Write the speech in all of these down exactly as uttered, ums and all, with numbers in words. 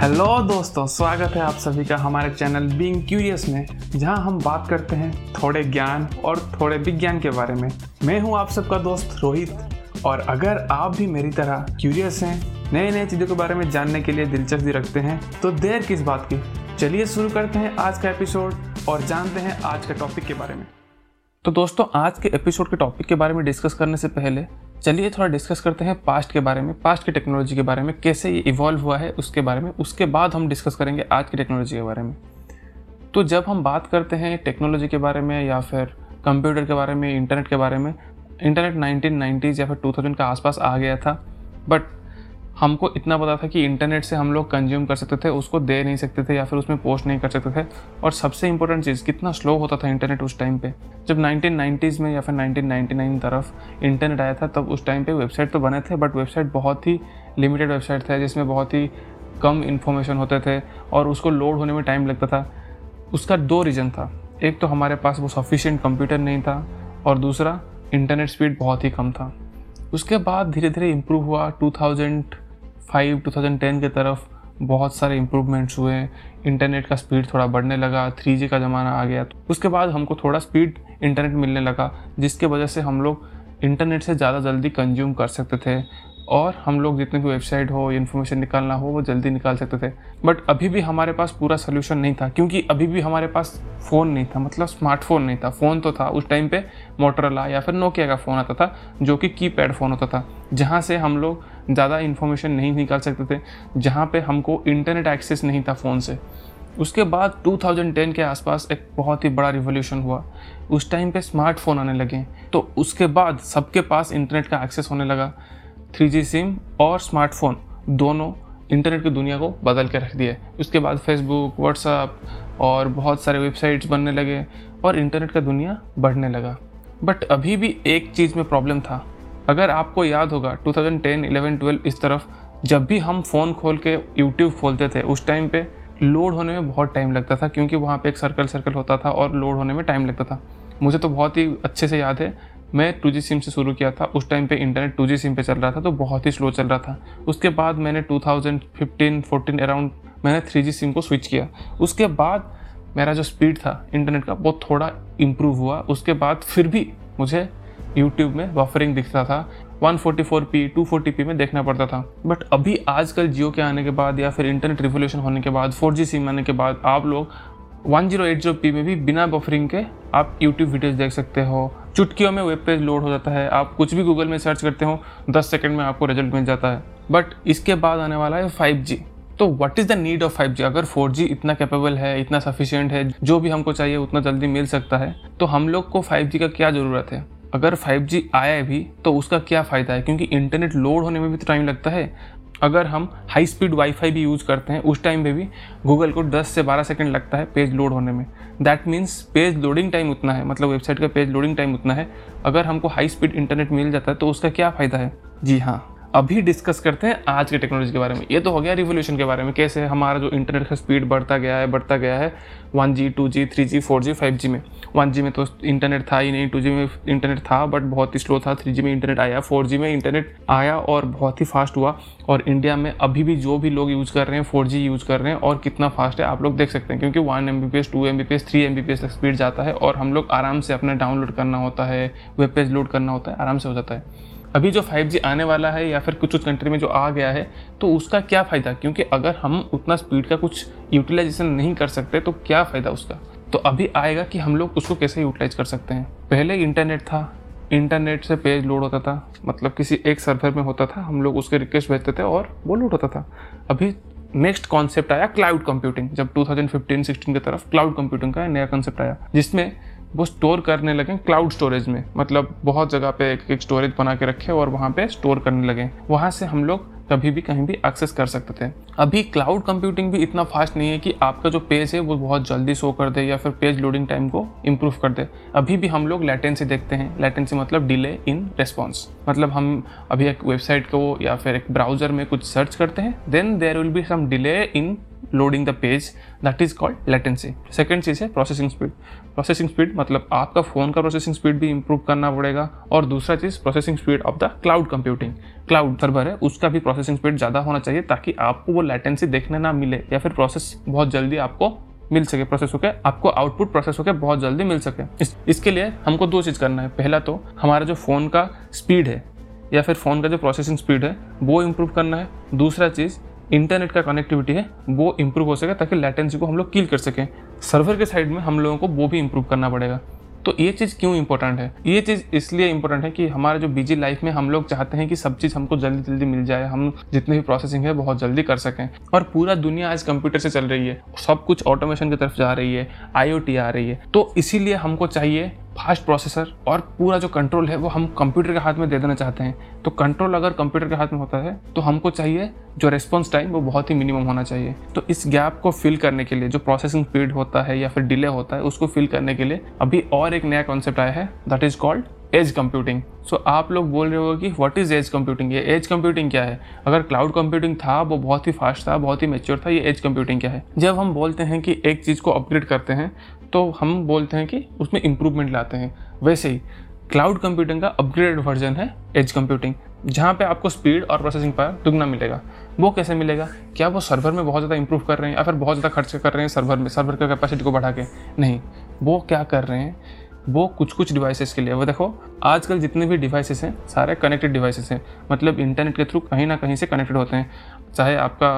Hello दोस्तों, स्वागत है आप सभी का हमारे चैनल बीइंग क्यूरियस में, जहां हम बात करते हैं थोड़े ज्ञान और थोड़े विज्ञान के बारे में। मैं हूं आप सबका दोस्त रोहित, और अगर आप भी मेरी तरह क्यूरियस हैं, नए नए चीज़ों के बारे में जानने के लिए दिलचस्पी रखते हैं, तो देर किस बात की, चलिए शुरू करते हैं आज का एपिसोड और जानते हैं आज के टॉपिक के बारे में। तो दोस्तों, आज के एपिसोड के टॉपिक के बारे में डिस्कस करने से पहले चलिए थोड़ा डिस्कस करते हैं पास्ट के बारे में, पास्ट की टेक्नोलॉजी के बारे में, कैसे ये इवॉल्व हुआ है उसके बारे में। उसके बाद हम डिस्कस करेंगे आज की टेक्नोलॉजी के बारे में। तो जब हम बात करते हैं टेक्नोलॉजी के बारे में या फिर कंप्यूटर के बारे में, इंटरनेट के बारे में, इंटरनेट नाइनटीन नाइंटीज़ या फिर टू थाउज़ेंड के आसपास आ गया था, बट हमको इतना पता था कि इंटरनेट से हम लोग कंज्यूम कर सकते थे, उसको दे नहीं सकते थे या फिर उसमें पोस्ट नहीं कर सकते थे। और सबसे इम्पोर्टेंट चीज़, कितना स्लो होता था इंटरनेट उस टाइम पे। जब नाइनटीन नाइंटीज़ में या फिर नाइनटीन नाइंटी नाइन तरफ इंटरनेट आया था, तब उस टाइम पे वेबसाइट तो बने थे, बट वेबसाइट बहुत ही लिमिटेड वेबसाइट थे, जिसमें बहुत ही कम इन्फॉर्मेशन होते थे और उसको लोड होने में टाइम लगता था। उसका दो रीज़न था, एक तो हमारे पास वो सफिशिएंट कंप्यूटर नहीं था, और दूसरा इंटरनेट स्पीड बहुत ही कम था। उसके बाद धीरे धीरे इम्प्रूव हुआ। Two thousand five two thousand ten के तरफ बहुत सारे इम्प्रूवमेंट्स हुए, इंटरनेट का स्पीड थोड़ा बढ़ने लगा, थ्री जी का ज़माना आ गया। तो उसके बाद हमको थोड़ा स्पीड इंटरनेट मिलने लगा, जिसके वजह से हम लोग इंटरनेट से ज़्यादा जल्दी कंज्यूम कर सकते थे, और हम लोग जितने भी वेबसाइट हो, इन्फॉर्मेशन निकालना हो, वो जल्दी निकाल सकते थे। बट अभी भी हमारे पास पूरा सोल्यूशन नहीं था, क्योंकि अभी भी हमारे पास फ़ोन नहीं था, मतलब स्मार्टफोन नहीं था। फ़ोन तो था, उस टाइम पे मोटोरोला या फिर नोकिया का फ़ोन आता था, जो कि कीपैड फ़ोन होता था, जहाँ से हम लोग ज़्यादा इन्फॉर्मेशन नहीं निकाल सकते थे, जहाँ पर हमको इंटरनेट एक्सेस नहीं था फ़ोन से। उसके बाद टू थाउज़ेंड टेन के आसपास एक बहुत ही बड़ा रिवोल्यूशन हुआ। उस टाइम पे स्मार्टफोन आने लगे, तो उसके बाद सबके पास इंटरनेट का एक्सेस होने लगा। थ्री जी सिम और स्मार्टफोन दोनों इंटरनेट की दुनिया को बदल के रख दिया। उसके बाद फेसबुक, व्हाट्सएप और बहुत सारे वेबसाइट्स बनने लगे, और इंटरनेट का दुनिया बढ़ने लगा। बट अभी भी एक चीज़ में प्रॉब्लम था। अगर आपको याद होगा, two thousand ten eleven twelve इस तरफ जब भी हम फ़ोन खोल के यूट्यूब खोलते थे, उस टाइम पे लोड होने में बहुत टाइम लगता था, क्योंकि वहाँ पे एक सर्कल सर्कल होता था और लोड होने में टाइम लगता था। मुझे तो बहुत ही अच्छे से याद है, मैं टू जी सिम से शुरू किया था। उस टाइम पे इंटरनेट टू जी सिम पे चल रहा था, तो बहुत ही स्लो चल रहा था। उसके बाद मैंने two thousand fifteen fourteen around मैंने थ्री जी सिम को स्विच किया। उसके बाद मेरा जो स्पीड था इंटरनेट का, वो थोड़ा इम्प्रूव हुआ। उसके बाद फिर भी मुझे यूट्यूब में बफरिंग दिखता था, one forty four P, two forty P में देखना पड़ता था। बट अभी आजकल जियो के आने के बाद या फिर इंटरनेट रिवोल्यूशन होने के बाद, फोर जी सिम आने के बाद, आप लोग one zero eight zero P में भी बिना बफरिंग के आप यूट्यूब वीडियोज़ देख सकते हो। चुटकियों में वेब पेज लोड हो जाता है, आप कुछ भी गूगल में सर्च करते हो, दस सेकंड में आपको रिजल्ट मिल जाता है। बट इसके बाद आने वाला है फाइव जी। तो what is the need of five G? अगर फोर जी इतना कैपेबल है, इतना सफिशिएंट है, जो भी हमको चाहिए उतना जल्दी मिल सकता है, तो हम लोग को फाइव जी का क्या ज़रूरत है? अगर फाइव जी आया भी तो उसका क्या फ़ायदा है, क्योंकि इंटरनेट लोड होने में भी तो टाइम लगता है। अगर हम हाई स्पीड वाईफाई भी यूज़ करते हैं, उस टाइम पे भी गूगल को दस से बारह सेकंड लगता है पेज लोड होने में। That means page loading time उतना है, मतलब वेबसाइट का पेज लोडिंग टाइम उतना है। अगर हमको हाई स्पीड इंटरनेट मिल जाता है तो उसका क्या फ़ायदा है? जी हाँ, अभी डिस्कस करते हैं आज के टेक्नोलॉजी के बारे में। ये तो हो गया रिवोल्यूशन के बारे में, कैसे हमारा जो इंटरनेट का स्पीड बढ़ता गया है बढ़ता गया है one G two G three G four G five G में। वन जी में तो इंटरनेट था ही नहीं, टू जी में इंटरनेट था बट बहुत ही स्लो था, थ्री जी में इंटरनेट आया, फोर जी में इंटरनेट आया और बहुत ही फास्ट हुआ। और इंडिया में अभी भी जो भी लोग यूज़ कर रहे हैं, फोर जी यूज़ कर रहे हैं, और कितना फास्ट है आप लोग देख सकते हैं, क्योंकि one M B P S, two M B P S, three M B P S तक स्पीड जाता है, और हम लोग आराम से अपना डाउनलोड करना होता है, वेब पेज लोड करना होता है, आराम से हो जाता है। अभी जो फाइव जी आने वाला है या फिर कुछ कुछ कंट्री में जो आ गया है, तो उसका क्या फ़ायदा? क्योंकि अगर हम उतना स्पीड का कुछ यूटिलाइजेशन नहीं कर सकते तो क्या फ़ायदा उसका? तो अभी आएगा कि हम लोग उसको कैसे यूटिलाइज कर सकते हैं। पहले इंटरनेट था, इंटरनेट से पेज लोड होता था, मतलब किसी एक सर्वर में होता था, हम लोग उसके रिक्वेस्ट भेजते थे और वो लोड होता था। अभी नेक्स्ट कॉन्सेप्ट आया क्लाउड कंप्यूटिंग। जब टू थाउज़ेंड फिफ्टीन सिक्सटीन की तरफ क्लाउड कंप्यूटिंग का नया कॉन्सेप्ट आया, जिसमें वो स्टोर करने लगे क्लाउड स्टोरेज में, मतलब बहुत जगह पे एक एक स्टोरेज बना के रखे और वहाँ पे स्टोर करने लगे, वहाँ से हम लोग कभी भी कहीं भी एक्सेस कर सकते थे। अभी क्लाउड कंप्यूटिंग भी इतना फास्ट नहीं है कि आपका जो पेज है वो बहुत जल्दी शो कर दे या फिर पेज लोडिंग टाइम को इम्प्रूव कर दे। अभी भी हम लोग लेटेंसी देखते हैं, लेटेंसी मतलब डिले इन रेस्पॉन्स, मतलब हम अभी एक वेबसाइट को या फिर एक ब्राउज़र में कुछ सर्च करते हैं, then there will be some delay in loading the page, that is called latency. Second चीज़ है processing speed. Processing speed मतलब आपका फ़ोन का processing speed भी improve करना पड़ेगा, और दूसरा चीज़ processing speed of the cloud computing. Cloud server है उसका भी processing speed ज़्यादा होना चाहिए ताकि आपको वो latency देखने ना मिले, या फिर process बहुत जल्दी आपको मिल सके, प्रोसेस होकर आपको आउटपुट प्रोसेस होकर बहुत जल्दी मिल सके। इस, इसके लिए हमको दो चीज़ करना है। पहला तो हमारा जो फ़ोन का स्पीड है या फिर फ़ोन का जो प्रोसेसिंग स्पीड है वो इम्प्रूव करना है। दूसरा चीज़ इंटरनेट का कनेक्टिविटी है वो इम्प्रूव हो सके ताकि लेटेंसी को हम लोग किल कर सकें। सर्वर के साइड में हम लोगों को वो भी इम्प्रूव करना पड़ेगा। तो ये चीज़ क्यों इंपॉर्टेंट है? ये चीज़ इसलिए इंपॉर्टेंट है कि हमारे जो बिजी लाइफ में हम लोग चाहते हैं कि सब चीज़ हमको जल्दी जल्दी मिल जाए, हम जितने भी प्रोसेसिंग है बहुत जल्दी कर सकें। और पूरा दुनिया आज कंप्यूटर से चल रही है, सब कुछ ऑटोमेशन की तरफ जा रही है, आईओटी आ रही है। तो इसीलिए हमको चाहिए फास्ट प्रोसेसर, और पूरा जो कंट्रोल है वो हम कंप्यूटर के हाथ में दे देना चाहते हैं। तो कंट्रोल अगर कंप्यूटर के हाथ में होता है तो हमको चाहिए जो रेस्पॉन्स टाइम वो बहुत ही मिनिमम होना चाहिए। तो इस गैप को फिल करने के लिए जो प्रोसेसिंग स्पीड होता है या फिर डिले होता है उसको फिल करने के लिए अभी और एक नया कॉन्सेप्ट आया है, that is called edge computing. So आप लोग बोल रहे हो कि व्हाट इज़ एज कंप्यूटिंग, ये एज कंप्यूटिंग क्या है? अगर क्लाउड कंप्यूटिंग था वो बहुत ही फास्ट था, बहुत ही मेच्योर था, ये एज कंप्यूटिंग क्या है? जब हम बोलते हैं कि एक चीज़ को अपग्रेड करते हैं तो हम बोलते हैं कि उसमें इम्प्रूवमेंट लाते हैं। वैसे ही क्लाउड कंप्यूटिंग का अपग्रेडेड वर्जन है एज कंप्यूटिंग, जहाँ पे आपको स्पीड और प्रोसेसिंग पावर दुगना मिलेगा। वो कैसे मिलेगा? क्या वो सर्वर में बहुत ज़्यादा इंप्रूव कर रहे हैं या फिर बहुत ज़्यादा खर्च कर रहे हैं सर्वर में, सर्वर की कैपेसिटी को बढ़ा के? नहीं, वो क्या कर रहे हैं, वो कुछ कुछ डिवाइसेस के लिए, वो देखो आजकल जितने भी डिवाइसेस हैं सारे कनेक्टेड डिवाइसेस हैं, मतलब इंटरनेट के थ्रू कहीं ना कहीं से कनेक्टेड होते हैं। चाहे आपका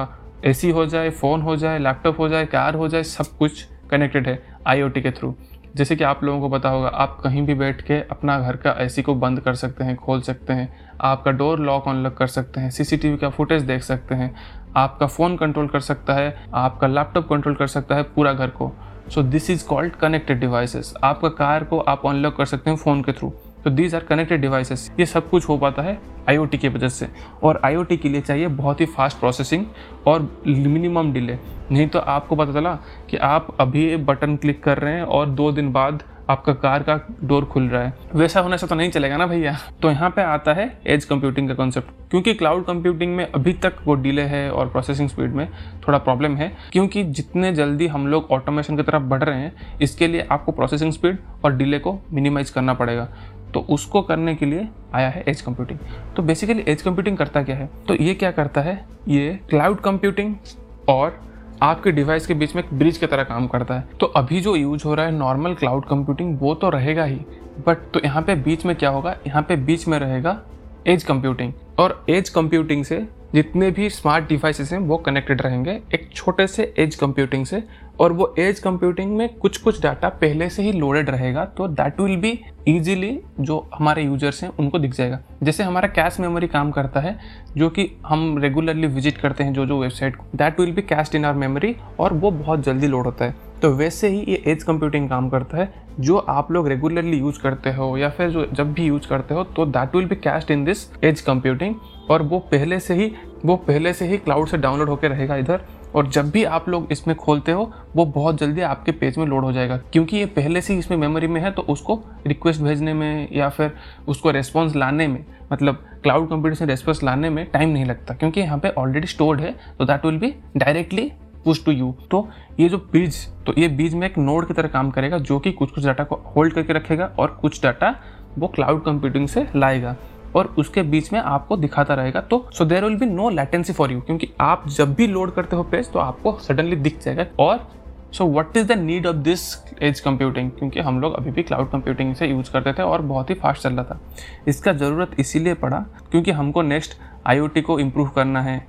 एसी हो जाए, फ़ोन हो जाए, लैपटॉप हो जाए, कार हो जाए, सब कुछ कनेक्टेड है आईओटी के थ्रू। जैसे कि आप लोगों को पता होगा, आप कहीं भी बैठ के अपना घर का एसी को बंद कर सकते हैं, खोल सकते हैं, आपका डोर लॉक अनलॉक कर सकते हैं, सीसीटीवी का फुटेज देख सकते हैं, आपका फ़ोन कंट्रोल कर सकता है, आपका लैपटॉप कंट्रोल कर सकता है पूरा घर को। So this is called connected devices. आपका कार को आप अनलॉक कर सकते हैं फ़ोन के थ्रू। तो दीज आर कनेक्टेड डिवाइसेस। ये सब कुछ हो पाता है आईओटी की वजह से, और आईओटी के लिए चाहिए बहुत ही फास्ट प्रोसेसिंग और मिनिमम डिले। नहीं तो आपको पता चला कि आप अभी बटन क्लिक कर रहे हैं और दो दिन बाद आपका कार का डोर खुल रहा है, वैसा होने से तो नहीं चलेगा ना भैया। तो यहाँ पे आता है एज कंप्यूटिंग का कॉन्सेप्ट। क्योंकि क्लाउड कंप्यूटिंग में अभी तक वो डिले है और प्रोसेसिंग स्पीड में थोड़ा प्रॉब्लम है, क्योंकि जितने जल्दी हम लोग ऑटोमेशन की तरफ बढ़ रहे हैं इसके लिए आपको प्रोसेसिंग स्पीड और डिले को मिनिमाइज करना पड़ेगा। तो उसको करने के लिए आया है एज कंप्यूटिंग। तो बेसिकली एज कंप्यूटिंग करता क्या है? तो ये क्या करता है, ये क्लाउड कंप्यूटिंग और आपके डिवाइस के बीच में एक ब्रिज की तरह काम करता है। तो अभी जो यूज हो रहा है नॉर्मल क्लाउड कंप्यूटिंग वो तो रहेगा ही, बट तो यहाँ पे बीच में क्या होगा, यहाँ पे बीच में रहेगा एज कंप्यूटिंग। और एज कंप्यूटिंग से जितने भी स्मार्ट डिवाइसेस हैं वो कनेक्टेड रहेंगे एक छोटे से एज कंप्यूटिंग से, और वो एज कंप्यूटिंग में कुछ कुछ डाटा पहले से ही लोडेड रहेगा, तो दैट विल बी ईजीली जो हमारे यूजर्स हैं उनको दिख जाएगा। जैसे हमारा कैश मेमोरी काम करता है, जो कि हम रेगुलरली विजिट करते हैं जो जो वेबसाइट को, that will be cached in our memory, और वो बहुत जल्दी लोड होता है। तो वैसे ही ये एज कंप्यूटिंग काम करता है, जो आप लोग रेगुलरली यूज करते हो या फिर जो जब भी यूज करते हो तो that will be cached in this edge computing, और वो पहले से ही वो पहले से ही क्लाउड से डाउनलोड होकर रहेगा इधर, और जब भी आप लोग इसमें खोलते हो वो बहुत जल्दी आपके पेज में लोड हो जाएगा, क्योंकि ये पहले से ही इसमें मेमोरी में है। तो उसको रिक्वेस्ट भेजने में या फिर उसको रेस्पॉन्स लाने में, मतलब क्लाउड कंप्यूटिंग से रेस्पॉन्स लाने में टाइम नहीं लगता, क्योंकि यहाँ पे ऑलरेडी स्टोर्ड है। तो that will be directly push to you. तो ये जो पेज, तो ये बीज में एक नोड की तरह काम करेगा, जो कि कुछ कुछ डाटा को होल्ड करके रखेगा और कुछ डाटा वो क्लाउड कंप्यूटिंग से लाएगा, और उसके बीच में आपको दिखाता रहेगा। तो so there will be no latency for you, क्योंकि आप जब भी लोड करते हो पेज तो आपको सडनली दिख जाएगा। और so what is the need of this edge computing, क्योंकि हम लोग अभी भी क्लाउड कंप्यूटिंग से यूज़ करते थे और बहुत ही फास्ट चल रहा था। इसका ज़रूरत इसीलिए पड़ा क्योंकि हमको नेक्स्ट आईओटी को इम्प्रूव करना है,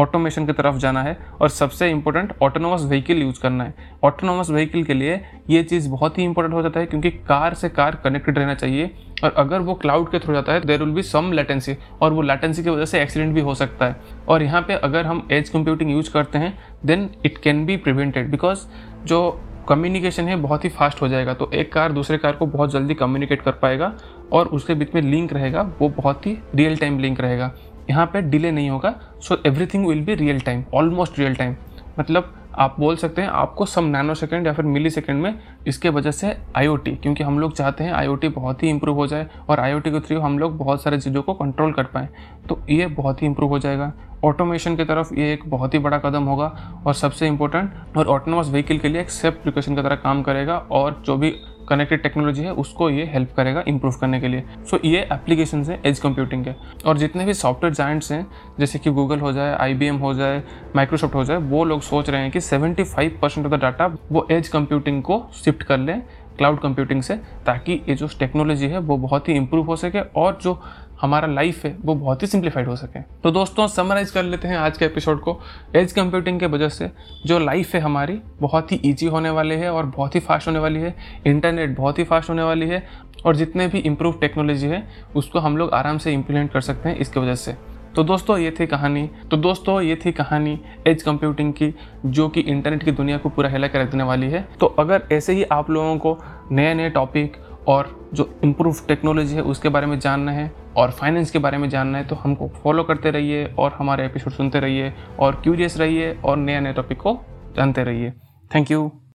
ऑटोमेशन की तरफ जाना है, और सबसे इम्पोर्टेंट ऑटोनोमस व्हीकल यूज़ करना है। ऑटोनोमस व्हीकल के लिए ये चीज़ बहुत ही इंपॉर्टेंट हो जाता है, क्योंकि कार से कार कनेक्टेड रहना चाहिए, और अगर वो क्लाउड के थ्रू जाता है there will be some latency, और वो लेटेंसी की वजह से एक्सीडेंट भी हो सकता है। और यहाँ पे अगर हम एज कंप्यूटिंग यूज करते हैं then it can be prevented, because जो कम्युनिकेशन है बहुत ही फास्ट हो जाएगा। तो एक कार दूसरे कार को बहुत जल्दी कम्युनिकेट कर पाएगा, और उसके बीच में लिंक रहेगा वो बहुत ही रियल टाइम लिंक रहेगा, यहाँ पे डिले नहीं होगा। So everything will be real time, almost real time, मतलब आप बोल सकते हैं आपको सम नैनो सेकेंड या फिर मिली सेकेंड में। इसके वजह से आई ओ टी, क्योंकि हम लोग चाहते हैं आई ओ टी बहुत ही इंप्रूव हो जाए और आई ओ टी के थ्रू हम लोग बहुत सारे चीज़ों को कंट्रोल कर पाएँ, तो ये बहुत ही इंप्रूव हो जाएगा। ऑटोमेशन की तरफ ये एक बहुत ही बड़ा कदम होगा और सबसे इंपॉर्टेंट और ऑटोनॉमस व्हीकल के लिए एक सेफ प्रिकॉशन की तरह काम करेगा और जो भी कनेक्टेड टेक्नोलॉजी है उसको ये हेल्प करेगा इंप्रूव करने के लिए। सो so, ये एप्लीकेशंस हैं एज कंप्यूटिंग के, और जितने भी सॉफ्टवेयर जायंट्स हैं जैसे कि गूगल हो जाए, आई बी एम हो जाए, माइक्रोसॉफ्ट हो जाए, वो लोग सोच रहे हैं कि पचहत्तर परसेंट ऑफ द डाटा वो एज कंप्यूटिंग को शिफ्ट कर लें क्लाउड कंप्यूटिंग से, ताकि ये जो टेक्नोलॉजी है वो बहुत ही इंप्रूव हो सके और जो हमारा लाइफ है वो बहुत ही सिंप्लीफाइड हो सके। तो दोस्तों समराइज कर लेते हैं आज के एपिसोड को। एज कंप्यूटिंग के वजह से जो लाइफ है हमारी बहुत ही इजी होने वाली है और बहुत ही फास्ट होने वाली है, इंटरनेट बहुत ही फास्ट होने वाली है और जितने भी इम्प्रूव टेक्नोलॉजी है उसको हम लोग आराम से इम्प्लीमेंट कर सकते हैं इसकी वजह से। तो दोस्तों ये थी कहानी तो दोस्तों ये थी कहानी एज कंप्यूटिंग की, जो कि इंटरनेट की दुनिया को पूरा हिला कर रख देने वाली है। तो अगर ऐसे ही आप लोगों को नए नए टॉपिक और जो इम्प्रूव टेक्नोलॉजी है उसके बारे में जानना है और फाइनेंस के बारे में जानना है तो हमको फॉलो करते रहिए और हमारे एपिसोड सुनते रहिए और क्यूरियस रहिए और नए नए टॉपिक को जानते रहिए। Thank you.